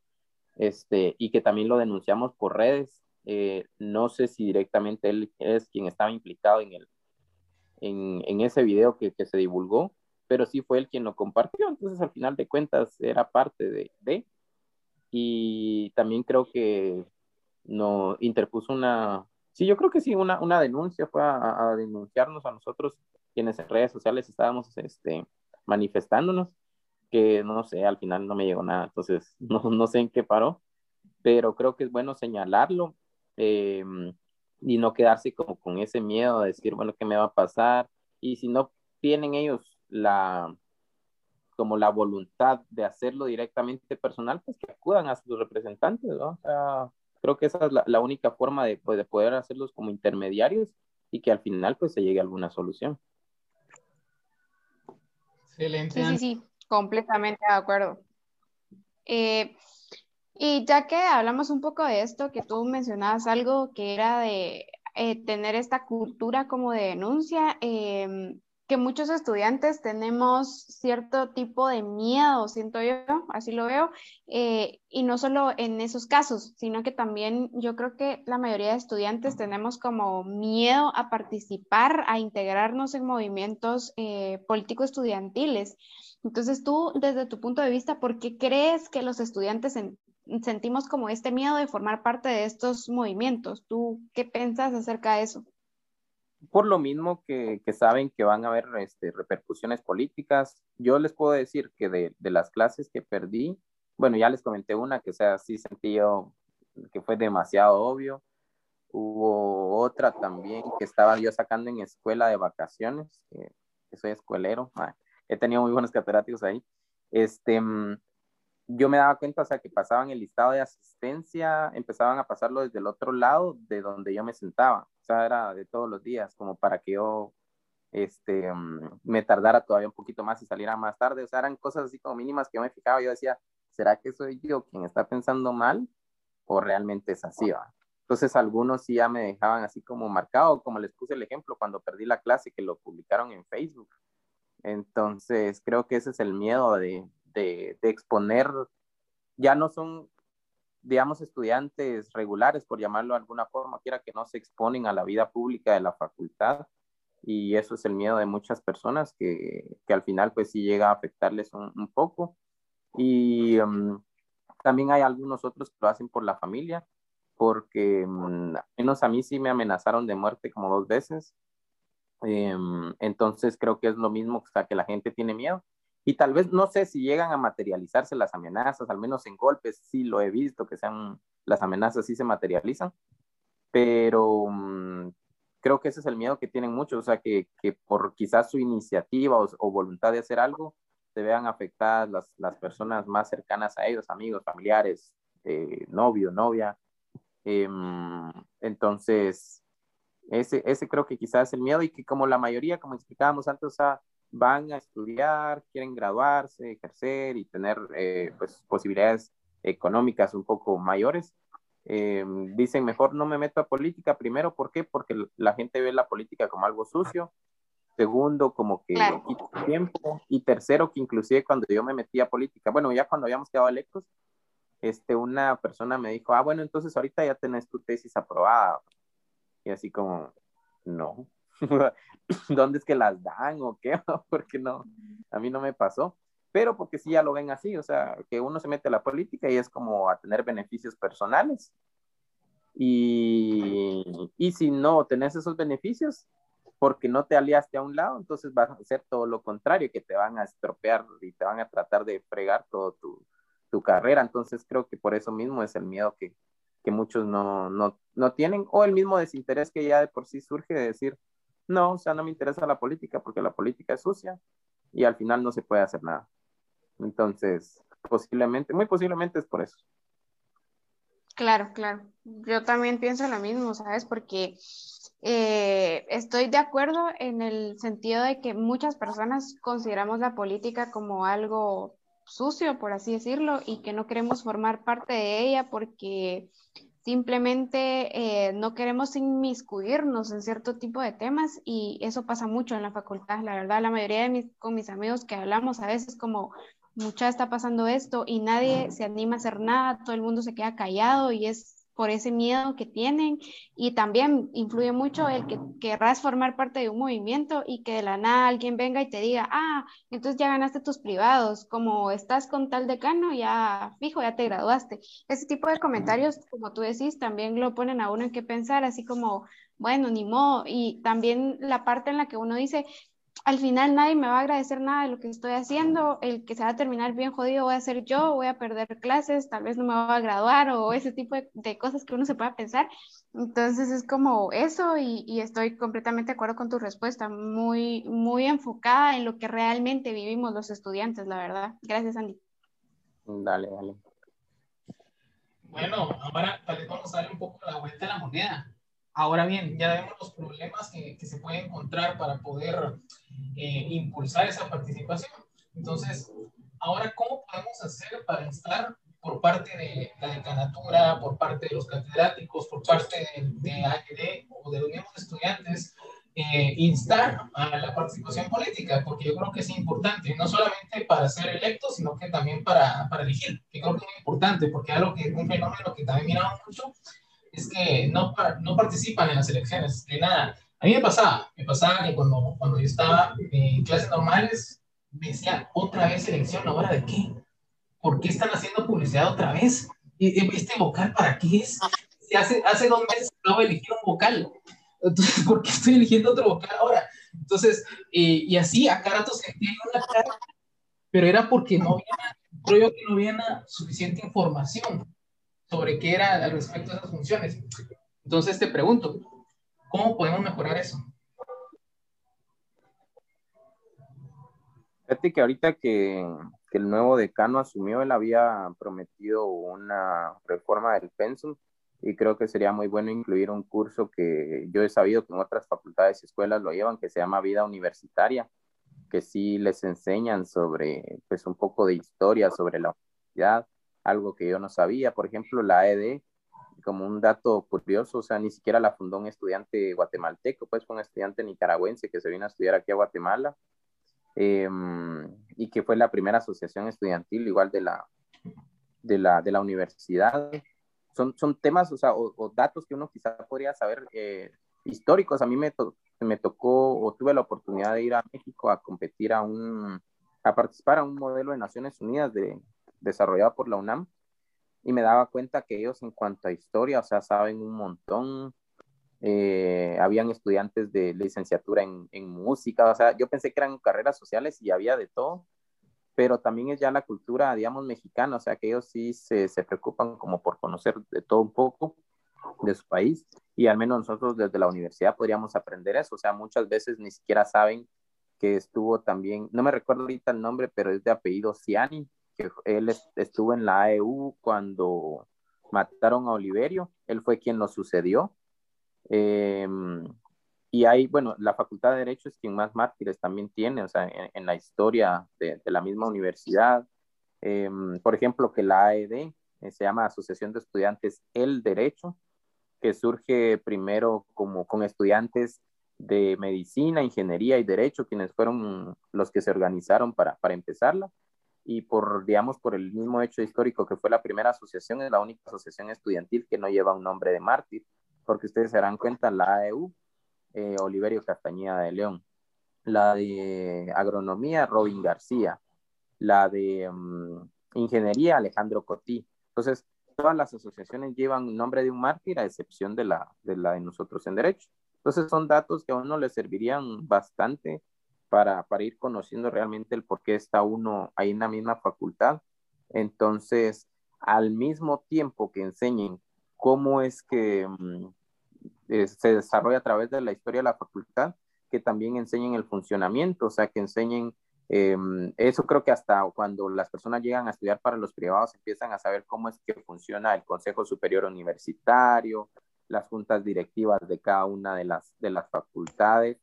este, y que también lo denunciamos por redes. Eh, no sé si directamente él es quien estaba implicado en, el, en, en ese video que, que se divulgó, pero sí fue él quien lo compartió. Entonces, al final de cuentas, era parte de... de y también creo que no interpuso una, sí, yo creo que sí, una, una denuncia, fue a, a denunciarnos a nosotros, quienes en redes sociales estábamos este, manifestándonos, que no sé, al final no me llegó nada, entonces no, no sé en qué paró, pero creo que es bueno señalarlo, eh, y no quedarse como con ese miedo de decir, bueno, ¿qué me va a pasar? Y si no tienen ellos la... como la voluntad de hacerlo directamente personal, pues que acudan a sus representantes, ¿no? O sea, creo que esa es la, la única forma de, pues, de poder hacerlos como intermediarios y que al final pues se llegue a alguna solución. Excelente. Sí, sí, sí, completamente de acuerdo. Eh, y ya que hablamos un poco de esto, que tú mencionabas algo que era de eh, tener esta cultura como de denuncia, eh, que muchos estudiantes tenemos cierto tipo de miedo, siento yo, así lo veo, eh, y no solo en esos casos, sino que también yo creo que la mayoría de estudiantes tenemos como miedo a participar, a integrarnos en movimientos eh, político-estudiantiles. Entonces tú, desde tu punto de vista, ¿por qué crees que los estudiantes en, sentimos como este miedo de formar parte de estos movimientos? ¿Tú qué piensas acerca de eso? Por lo mismo que, que saben que van a haber este, repercusiones políticas. Yo les puedo decir que de, de las clases que perdí, bueno, ya les comenté una que, o sea, sí sentí yo que fue demasiado obvio. Hubo otra también que estaba yo sacando en escuela de vacaciones, que, que soy escuelero, ay, he tenido muy buenos catedráticos ahí. Este, yo me daba cuenta, o sea, que pasaban el listado de asistencia, empezaban a pasarlo desde el otro lado de donde yo me sentaba. O sea, era de todos los días, como para que yo este, um, me tardara todavía un poquito más y saliera más tarde. O sea, eran cosas así como mínimas que yo me fijaba. Yo decía, ¿será que soy yo quien está pensando mal? ¿O realmente es así, va? Entonces, algunos sí ya me dejaban así como marcado, como les puse el ejemplo cuando perdí la clase, que lo publicaron en Facebook. Entonces, creo que ese es el miedo de, de, de exponer. Ya no son... digamos, estudiantes regulares, por llamarlo de alguna forma, quiera que no se exponen a la vida pública de la facultad, y eso es el miedo de muchas personas que, que al final pues sí llega a afectarles un, un poco. Y um, también hay algunos otros que lo hacen por la familia, porque um, al menos a mí sí me amenazaron de muerte como dos veces, um, entonces creo que es lo mismo, o sea, que la gente tiene miedo. Y tal vez, no sé si llegan a materializarse las amenazas, al menos en golpes sí lo he visto, que sean, las amenazas sí se materializan, pero um, creo que ese es el miedo que tienen muchos, o sea, que, que por quizás su iniciativa o, o voluntad de hacer algo, se vean afectadas las, las personas más cercanas a ellos, amigos, familiares, eh, novio, novia. Eh, entonces, ese, ese creo que quizás es el miedo, y que como la mayoría, como explicábamos antes, o sea, van a estudiar, quieren graduarse, ejercer y tener eh, pues, posibilidades económicas un poco mayores. Eh, dicen, mejor no me meto a política. Primero, ¿por qué? Porque la gente ve la política como algo sucio. Segundo, como que claro, le quita tiempo. Y tercero, que inclusive cuando yo me metí a política, bueno, ya cuando habíamos quedado electos, este, una persona me dijo, ah, bueno, entonces ahorita ya tenés tu tesis aprobada. Y así como, no. ¿Dónde es que las dan o qué? Porque no, a mí no me pasó. Pero porque sí ya lo ven así, o sea, que uno se mete a la política y es como a tener beneficios personales. Y, y si no tenés esos beneficios, porque no te aliaste a un lado, entonces vas a hacer todo lo contrario, que te van a estropear y te van a tratar de fregar toda tu, tu carrera. Entonces creo que por eso mismo es el miedo que, que muchos no, no, no tienen, o el mismo desinterés que ya de por sí surge de decir, no, o sea, no me interesa la política porque la política es sucia y al final no se puede hacer nada. Entonces, posiblemente, muy posiblemente es por eso. Claro, claro. Yo también pienso lo mismo, ¿sabes? Porque eh, estoy de acuerdo en el sentido de que muchas personas consideramos la política como algo sucio, por así decirlo, y que no queremos formar parte de ella porque simplemente eh, no queremos inmiscuirnos en cierto tipo de temas, y eso pasa mucho en la facultad, la verdad. La mayoría de mis, con mis amigos que hablamos a veces como, mucha está pasando esto y nadie se anima a hacer nada, todo el mundo se queda callado, y es por ese miedo que tienen. Y también influye mucho el que querrás formar parte de un movimiento y que de la nada alguien venga y te diga, ah, entonces ya ganaste tus privados, como estás con tal decano, ya fijo, ya te graduaste. Ese tipo de comentarios, como tú decís, también lo ponen a uno en qué pensar, así como, bueno, ni modo. Y también la parte en la que uno dice, al final nadie me va a agradecer nada de lo que estoy haciendo, el que se va a terminar bien jodido voy a ser yo, voy a perder clases, tal vez no me voy a graduar, o ese tipo de, de cosas que uno se pueda pensar. Entonces es como eso, y, y estoy completamente de acuerdo con tu respuesta, muy, muy enfocada en lo que realmente vivimos los estudiantes, la verdad. Gracias, Andy. Dale, dale. Bueno, ahora tal vez vamos a darle un poco la vuelta a la moneda. Ahora bien, ya vemos los problemas que, que se pueden encontrar para poder eh, impulsar esa participación. Entonces, ahora, ¿cómo podemos hacer para instar por parte de la decanatura, por parte de los catedráticos, por parte de, de A E D o de los mismos estudiantes, eh, instar a la participación política? Porque yo creo que es importante, no solamente para ser electos, sino que también para, para elegir. Yo creo que es muy importante, porque algo que es un fenómeno que también miramos mucho, es que no, no participan en las elecciones, de nada. A mí me pasaba, me pasaba que cuando, cuando yo estaba en clases normales, me decía, otra vez elección, ¿ahora de qué? ¿Por qué están haciendo publicidad otra vez? ¿Este vocal para qué es? Si hace, hace dos meses acabo de elegir un vocal, entonces, ¿por qué estoy eligiendo otro vocal ahora? Entonces, eh, y así, a cada rato sentía una cara, pero era porque no había, creo que no había suficiente información sobre qué era al respecto de esas funciones. Entonces te pregunto, ¿cómo podemos mejorar eso? Fíjate que ahorita que, que el nuevo decano asumió, él había prometido una reforma del pensum, y creo que sería muy bueno incluir un curso que yo he sabido que en otras facultades y escuelas lo llevan, que se llama Vida Universitaria, que sí les enseñan sobre, pues, un poco de historia sobre la universidad. Algo que yo no sabía, por ejemplo, la A E D, como un dato curioso, o sea, ni siquiera la fundó un estudiante guatemalteco, pues fue un estudiante nicaragüense que se vino a estudiar aquí a Guatemala, eh, y que fue la primera asociación estudiantil, igual de la, de la, de la universidad. Son, son temas, o sea, o, o datos que uno quizá podría saber, eh, históricos. A mí me, to- me tocó, o tuve la oportunidad de ir a México a competir a un, a participar a un modelo de Naciones Unidas de desarrollado por la UNAM, y me daba cuenta que ellos en cuanto a historia, o sea, saben un montón. Eh, habían estudiantes de licenciatura en, en música, o sea, yo pensé que eran carreras sociales y había de todo, pero también es ya la cultura, digamos, mexicana, o sea, que ellos sí se, se preocupan como por conocer de todo un poco. de su país, y al menos nosotros desde la universidad podríamos aprender eso. O sea, muchas veces ni siquiera saben que estuvo también, no me recuerdo ahorita el nombre, pero es de apellido Ciani, que él estuvo en la A E U cuando mataron a Oliverio, él fue quien lo sucedió. Eh, y hay, bueno, la Facultad de Derecho es quien más mártires también tiene, o sea, en, en la historia de, de la misma universidad. Eh, por ejemplo, que la A E D eh, se llama Asociación de Estudiantes El Derecho, que surge primero como con estudiantes de medicina, ingeniería y derecho, quienes fueron los que se organizaron para, para empezarla, y por, digamos, por el mismo hecho histórico que fue la primera asociación, es la única asociación estudiantil que no lleva un nombre de mártir, porque ustedes se darán cuenta, la A E U, eh, Oliverio Castañeda de León, la de agronomía, Robin García, la de um, ingeniería, Alejandro Cotí. Entonces, todas las asociaciones llevan nombre de un mártir, a excepción de la, de la de nosotros en Derecho. Entonces, son datos que a uno le servirían bastante para, para ir conociendo realmente el por qué está uno ahí en la misma facultad. Entonces, al mismo tiempo que enseñen cómo es que eh, se desarrolla a través de la historia de la facultad, que también enseñen el funcionamiento, o sea, que enseñen, eh, eso creo que hasta cuando las personas llegan a estudiar para los privados empiezan a saber cómo es que funciona el Consejo Superior Universitario, las juntas directivas de cada una de las, de las facultades,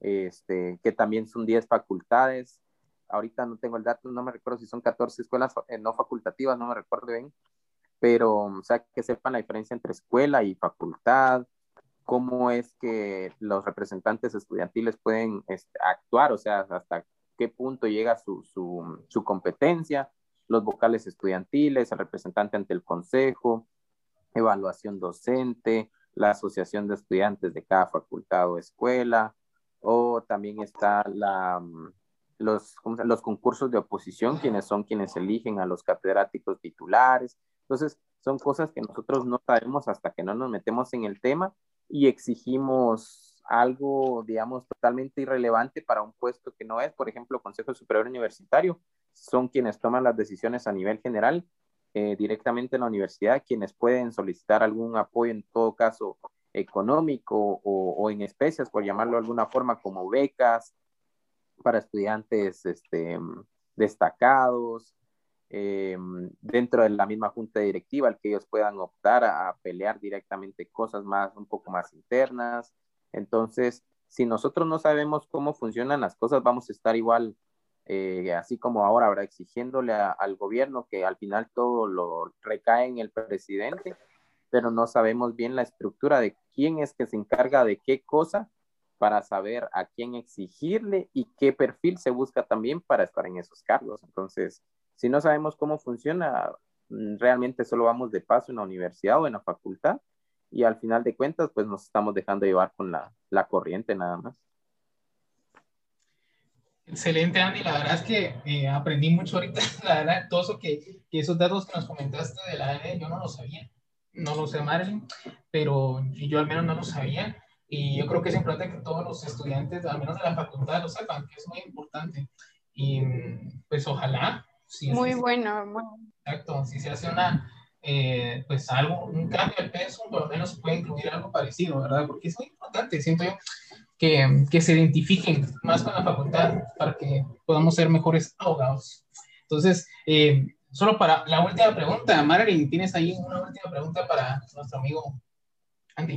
este, que también son diez facultades. Ahorita no tengo el dato, no me recuerdo si son catorce escuelas eh, no facultativas, no me recuerdo bien, pero, o sea, que sepan la diferencia entre escuela y facultad, cómo es que los representantes estudiantiles pueden este, actuar, o sea, hasta qué punto llega su, su, su competencia, los vocales estudiantiles, el representante ante el consejo, evaluación docente, la asociación de estudiantes de cada facultad o escuela, o también está la, los, los concursos de oposición, quienes son quienes eligen a los catedráticos titulares. Entonces, son cosas que nosotros no sabemos hasta que no nos metemos en el tema y exigimos algo, digamos, totalmente irrelevante para un puesto que no es. Por ejemplo, Consejo Superior Universitario son quienes toman las decisiones a nivel general, Eh, directamente en la universidad, quienes pueden solicitar algún apoyo en todo caso económico o, o en especias, por llamarlo de alguna forma, como becas para estudiantes este, destacados, eh, dentro de la misma junta directiva, al que ellos puedan optar a, a pelear directamente cosas más, un poco más internas. Entonces, si nosotros no sabemos cómo funcionan las cosas, vamos a estar igual, Eh, así como ahora, ¿verdad?, exigiéndole a, al gobierno, que al final todo lo recae en el presidente, pero no sabemos bien la estructura de quién es que se encarga de qué cosa, para saber a quién exigirle y qué perfil se busca también para estar en esos cargos. Entonces, si no sabemos cómo funciona, realmente solo vamos de paso en la universidad o en la facultad, y al final de cuentas pues nos estamos dejando llevar con la, la corriente nada más. Excelente, Andy, la verdad es que eh, aprendí mucho ahorita, la verdad, todo eso que, que esos datos que nos comentaste de la A E D, yo no lo sabía, no lo sé, Marlene, pero yo al menos no lo sabía, y yo creo que es importante que todos los estudiantes, al menos de la facultad, lo sepan, que es muy importante, y pues ojalá, si muy se, bueno, bueno, exacto, si se hace una, eh, pues algo, un cambio de peso, por lo menos puede incluir algo parecido, ¿verdad?, porque es muy importante, siento yo, Que, que se identifiquen más con la facultad para que podamos ser mejores abogados. Entonces, eh, solo para la última pregunta, Marilyn, ¿tienes ahí una última pregunta para nuestro amigo Andy?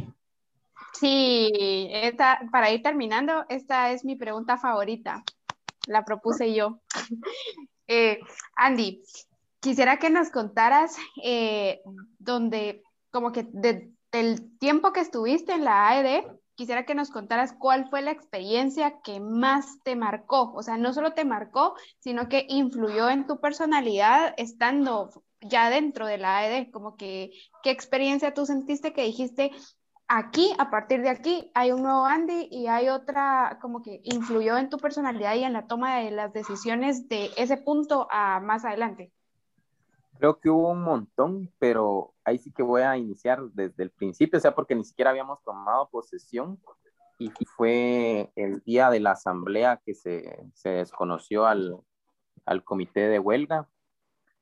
Sí, esta, para ir terminando, esta es mi pregunta favorita. La propuse yo. eh, Andy, quisiera que nos contaras eh, donde, como que de, del tiempo que estuviste en la A E D, quisiera que nos contaras cuál fue la experiencia que más te marcó. O sea, no solo te marcó, sino que influyó en tu personalidad estando ya dentro de la A E D. Como que, ¿qué experiencia tú sentiste que dijiste, aquí, a partir de aquí, hay un nuevo Andy y hay otra, como que influyó en tu personalidad y en la toma de las decisiones de ese punto a más adelante? Creo que hubo un montón, pero ahí sí que voy a iniciar desde el principio, o sea, porque ni siquiera habíamos tomado posesión y fue el día de la asamblea que se, se desconoció al, al comité de huelga,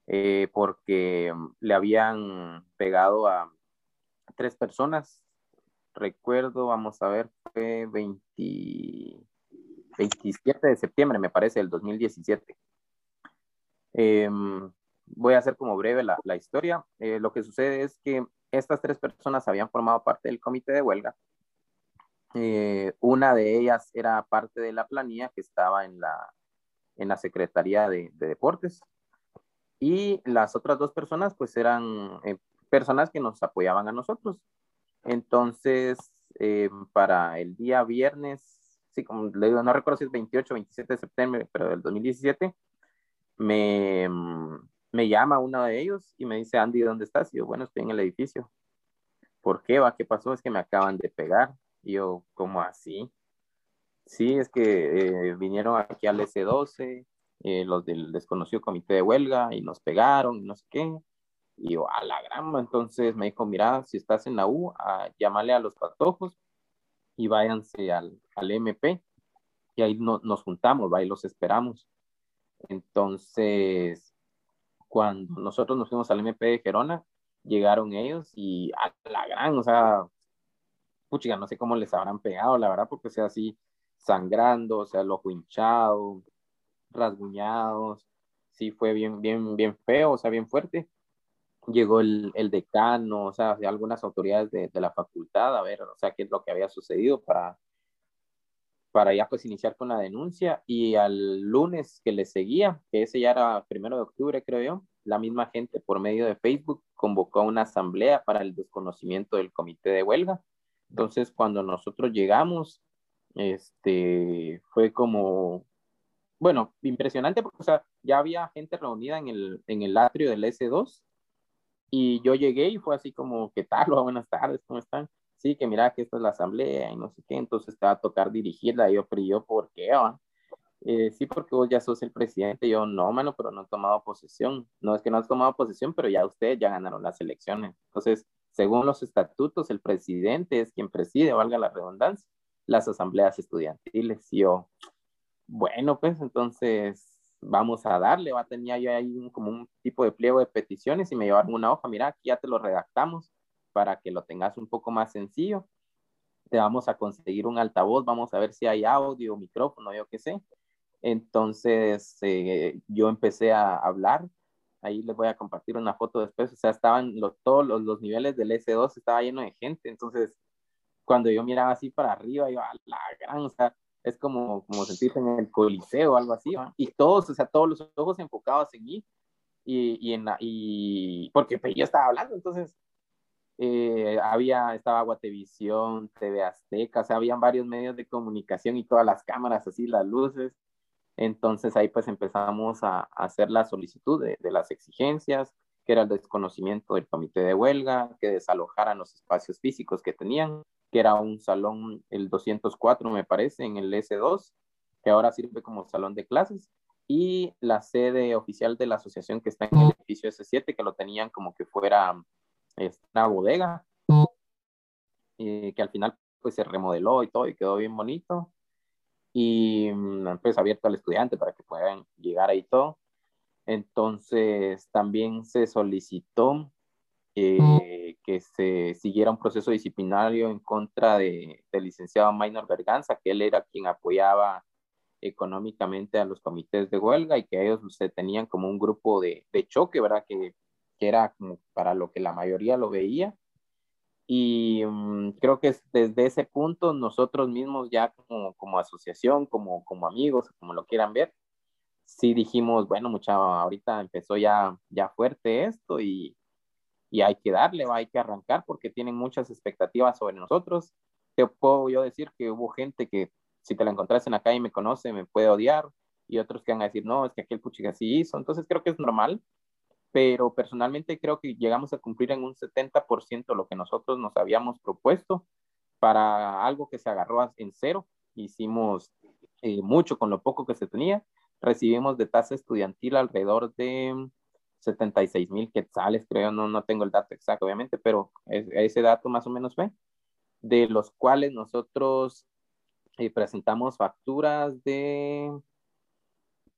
eh, porque le habían pegado a tres personas. Recuerdo, vamos a ver, fue veinte, veintisiete de septiembre, me parece, del dos mil diecisiete. Eh, voy a hacer como breve la, la historia. Eh, lo que sucede es que estas tres personas habían formado parte del comité de huelga. Eh, una de ellas era parte de la planilla que estaba en la, en la Secretaría de, de Deportes. Y las otras dos personas, pues, eran eh, personas que nos apoyaban a nosotros. Entonces, eh, para el día viernes, sí, como le digo, no recuerdo si es veintiocho o veintisiete de septiembre, pero del dos mil diecisiete, me, me llama uno de ellos y me dice, Andy, ¿dónde estás? Y yo, bueno, estoy en el edificio. ¿Por qué, va? ¿Qué pasó? Es que me acaban de pegar. Y yo, ¿cómo así? Sí, es que eh, vinieron aquí al ese doce, Eh, los del desconocido comité de huelga, y nos pegaron, no sé qué, y yo, a la grama. Entonces me dijo, mira, si estás en la U, a, llámale a los patojos y váyanse al, al eme pe, y ahí no, nos juntamos, ahí los esperamos. Entonces, cuando nosotros nos fuimos al eme pe de Gerona, llegaron ellos, y a la gran, o sea, puchiga, no sé cómo les habrán pegado, la verdad, porque, o sea, así, sangrando, o sea, el ojo hinchado, rasguñados, sí fue bien, bien, bien feo, o sea, bien fuerte. Llegó el, el decano, o sea, algunas autoridades de, de la facultad, a ver, o sea, qué es lo que había sucedido para, para ya pues iniciar con la denuncia. Y al lunes que le seguía, que ese ya era primero de octubre, creo yo, la misma gente por medio de Facebook convocó una asamblea para el desconocimiento del comité de huelga. Entonces, cuando nosotros llegamos, este, fue como... Bueno, impresionante porque, o sea, ya había gente reunida en el, en el atrio del ese dos, y yo llegué y fue así como, ¿qué tal? Buenas tardes, ¿cómo están? Sí, que mira que esta es la asamblea y no sé qué, entonces te va a tocar dirigirla. Y yo, pero yo, ¿por qué? Eh, sí, porque vos ya sos el presidente. Yo, no, mano, pero no he tomado posesión. No, es que no has tomado posesión, pero ya ustedes ya ganaron las elecciones. Entonces, según los estatutos, el presidente es quien preside, valga la redundancia, las asambleas estudiantiles. Y yo... Bueno, pues entonces vamos a darle. Va, tenía yo ahí un, como un tipo de pliego de peticiones, y me llevaron una hoja. Mira, aquí ya te lo redactamos para que lo tengas un poco más sencillo. Te vamos a conseguir un altavoz. Vamos a ver si hay audio, micrófono, yo qué sé. Entonces eh, yo empecé a hablar. Ahí les voy a compartir una foto después. O sea, estaban los, todos los, los niveles del ese dos, estaba lleno de gente. Entonces, cuando yo miraba así para arriba, yo a la gran, o sea, es como, como sentirse en el Coliseo o algo así, ¿no? Y todos, o sea, todos los ojos enfocados en mí, y, y, en la, y porque pues, yo estaba hablando. Entonces eh, había, estaba Guatevisión, te ve Azteca, o sea, habían varios medios de comunicación y todas las cámaras así, las luces. Entonces ahí pues empezamos a, a hacer la solicitud de, de las exigencias, que era el desconocimiento del comité de huelga, que desalojaran los espacios físicos que tenían, que era un salón, el doscientos cuatro me parece, en el ese dos, que ahora sirve como salón de clases, y la sede oficial de la asociación que está en el edificio ese siete, que lo tenían como que fuera una bodega, eh, que al final pues se remodeló y todo, y quedó bien bonito, y pues abierto al estudiante para que puedan llegar ahí todo. Entonces también se solicitó Eh, que se siguiera un proceso disciplinario en contra del de licenciado Maynor Berganza, que él era quien apoyaba económicamente a los comités de huelga, y que ellos se tenían como un grupo de, de choque, ¿verdad? Que, que era como para lo que la mayoría lo veía. Y um, creo que desde ese punto nosotros mismos ya como, como asociación, como, como amigos, como lo quieran ver, sí dijimos, bueno, mucha, ahorita empezó ya, ya fuerte esto, y y hay que darle, va, hay que arrancar, porque tienen muchas expectativas sobre nosotros. Te puedo yo decir que hubo gente que, si te la encontraste en la calle y me conoce, me puede odiar, y otros que van a decir, no, es que aquel puchiga sí hizo. Entonces creo que es normal, pero personalmente creo que llegamos a cumplir en un setenta por ciento lo que nosotros nos habíamos propuesto para algo que se agarró en cero. Hicimos eh, mucho con lo poco que se tenía. Recibimos de tasa estudiantil alrededor de setenta y seis mil quetzales, creo, no, no tengo el dato exacto, obviamente, pero es, ese dato más o menos fue, de los cuales nosotros eh, presentamos facturas de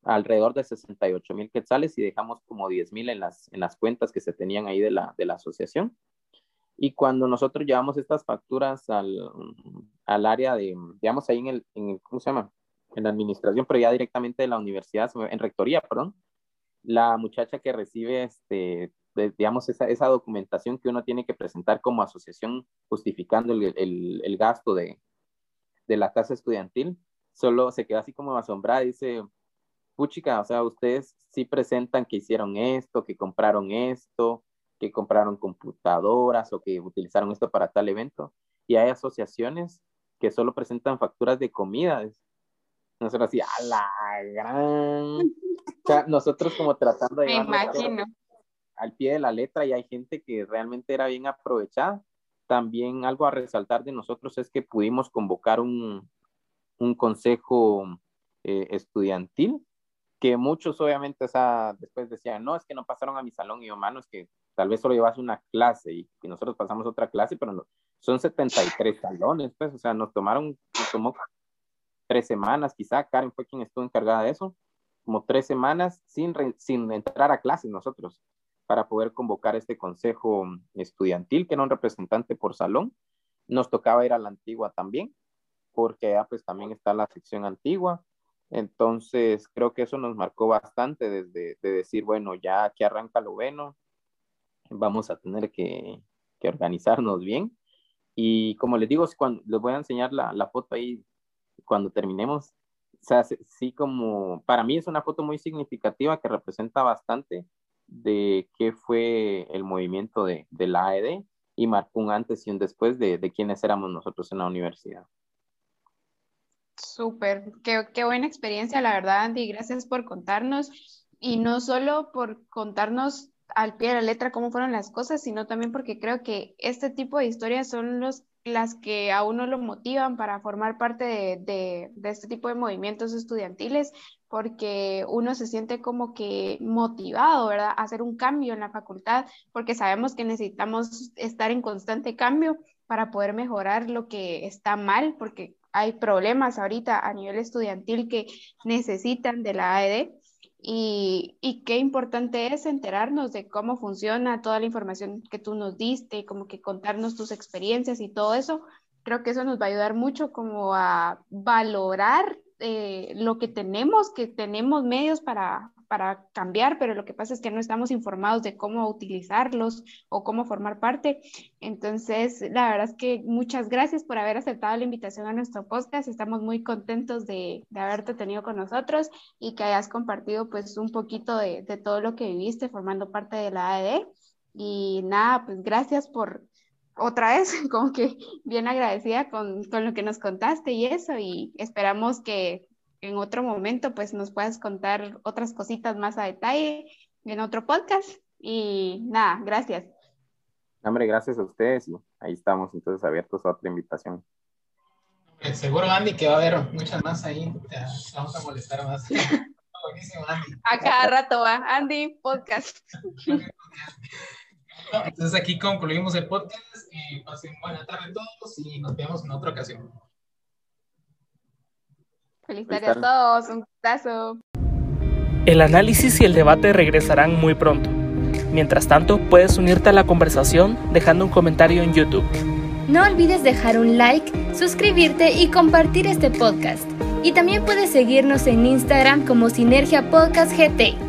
alrededor de sesenta y ocho mil quetzales, y dejamos como diez mil en las, en las cuentas que se tenían ahí de la, de la asociación. Y cuando nosotros llevamos estas facturas al, al área de, digamos, ahí en el, en el, ¿cómo se llama? En la administración, pero ya directamente de la universidad, en rectoría, perdón, la muchacha que recibe, este, de, digamos, esa, esa documentación que uno tiene que presentar como asociación justificando el, el, el gasto de, de la tasa estudiantil, solo se queda así como asombrada, dice, puchica, o sea, ustedes sí presentan que hicieron esto, que compraron esto, que compraron computadoras o que utilizaron esto para tal evento. Y hay asociaciones que solo presentan facturas de comidas. Nosotros así, a la gran... O sea, nosotros como tratando de... Me imagino. Al pie de la letra, y hay gente que realmente era bien aprovechada. También algo a resaltar de nosotros es que pudimos convocar un, un consejo eh, estudiantil, que muchos obviamente, o sea, después decían, no, es que no pasaron a mi salón, y yo, mano, es que tal vez solo llevas una clase, y, y nosotros pasamos otra clase, pero no, son setenta y tres salones, pues, o sea, nos tomaron, nos tomó tres semanas, quizá Karen fue quien estuvo encargada de eso, como tres semanas sin, re, sin entrar a clases nosotros, para poder convocar este consejo estudiantil, que era un representante por salón. Nos tocaba ir a la antigua también, porque allá pues también está la sección antigua. Entonces, creo que eso nos marcó bastante desde de decir, bueno, ya aquí arranca lo bueno, vamos a tener que, que organizarnos bien. Y como les digo, cuando, les voy a enseñar la, la foto ahí cuando terminemos. O sea, sí, como para mí es una foto muy significativa que representa bastante de qué fue el movimiento de, de la A E D, y marcó un antes y un después de, de quiénes éramos nosotros en la universidad. Súper, qué, qué buena experiencia, la verdad, Andy, gracias por contarnos, y no solo por contarnos al pie de la letra cómo fueron las cosas, sino también porque creo que este tipo de historias son los, las que a uno lo motivan para formar parte de, de, de este tipo de movimientos estudiantiles, porque uno se siente como que motivado, ¿verdad?, a hacer un cambio en la facultad, porque sabemos que necesitamos estar en constante cambio para poder mejorar lo que está mal, porque hay problemas ahorita a nivel estudiantil que necesitan de la A E D. Y, y qué importante es enterarnos de cómo funciona toda la información que tú nos diste, como que contarnos tus experiencias y todo eso. Creo que eso nos va a ayudar mucho como a valorar eh, lo que tenemos, que tenemos medios para, para cambiar, pero lo que pasa es que no estamos informados de cómo utilizarlos o cómo formar parte. Entonces, la verdad es que muchas gracias por haber aceptado la invitación a nuestro podcast. Estamos muy contentos de, de haberte tenido con nosotros y que hayas compartido pues un poquito de, de todo lo que viviste formando parte de la A E D. Y nada, pues gracias por otra vez, como que bien agradecida con, con lo que nos contaste y eso, y esperamos que en otro momento pues nos puedas contar otras cositas más a detalle en otro podcast. Y nada, gracias. Hombre, gracias a ustedes, y ahí estamos entonces abiertos a otra invitación. Seguro, Andy, que va a haber muchas más ahí, te vamos a molestar más. Buenísimo, Andy. A cada rato va, Andy, podcast. Entonces aquí concluimos el podcast, y pasen buena tarde a todos y nos vemos en otra ocasión. Feliz tarde a todos, un gustazo. El análisis y el debate regresarán muy pronto. Mientras tanto, puedes unirte a la conversación dejando un comentario en YouTube. No olvides dejar un like, suscribirte y compartir este podcast. Y también puedes seguirnos en Instagram como Sinergia Podcast G T.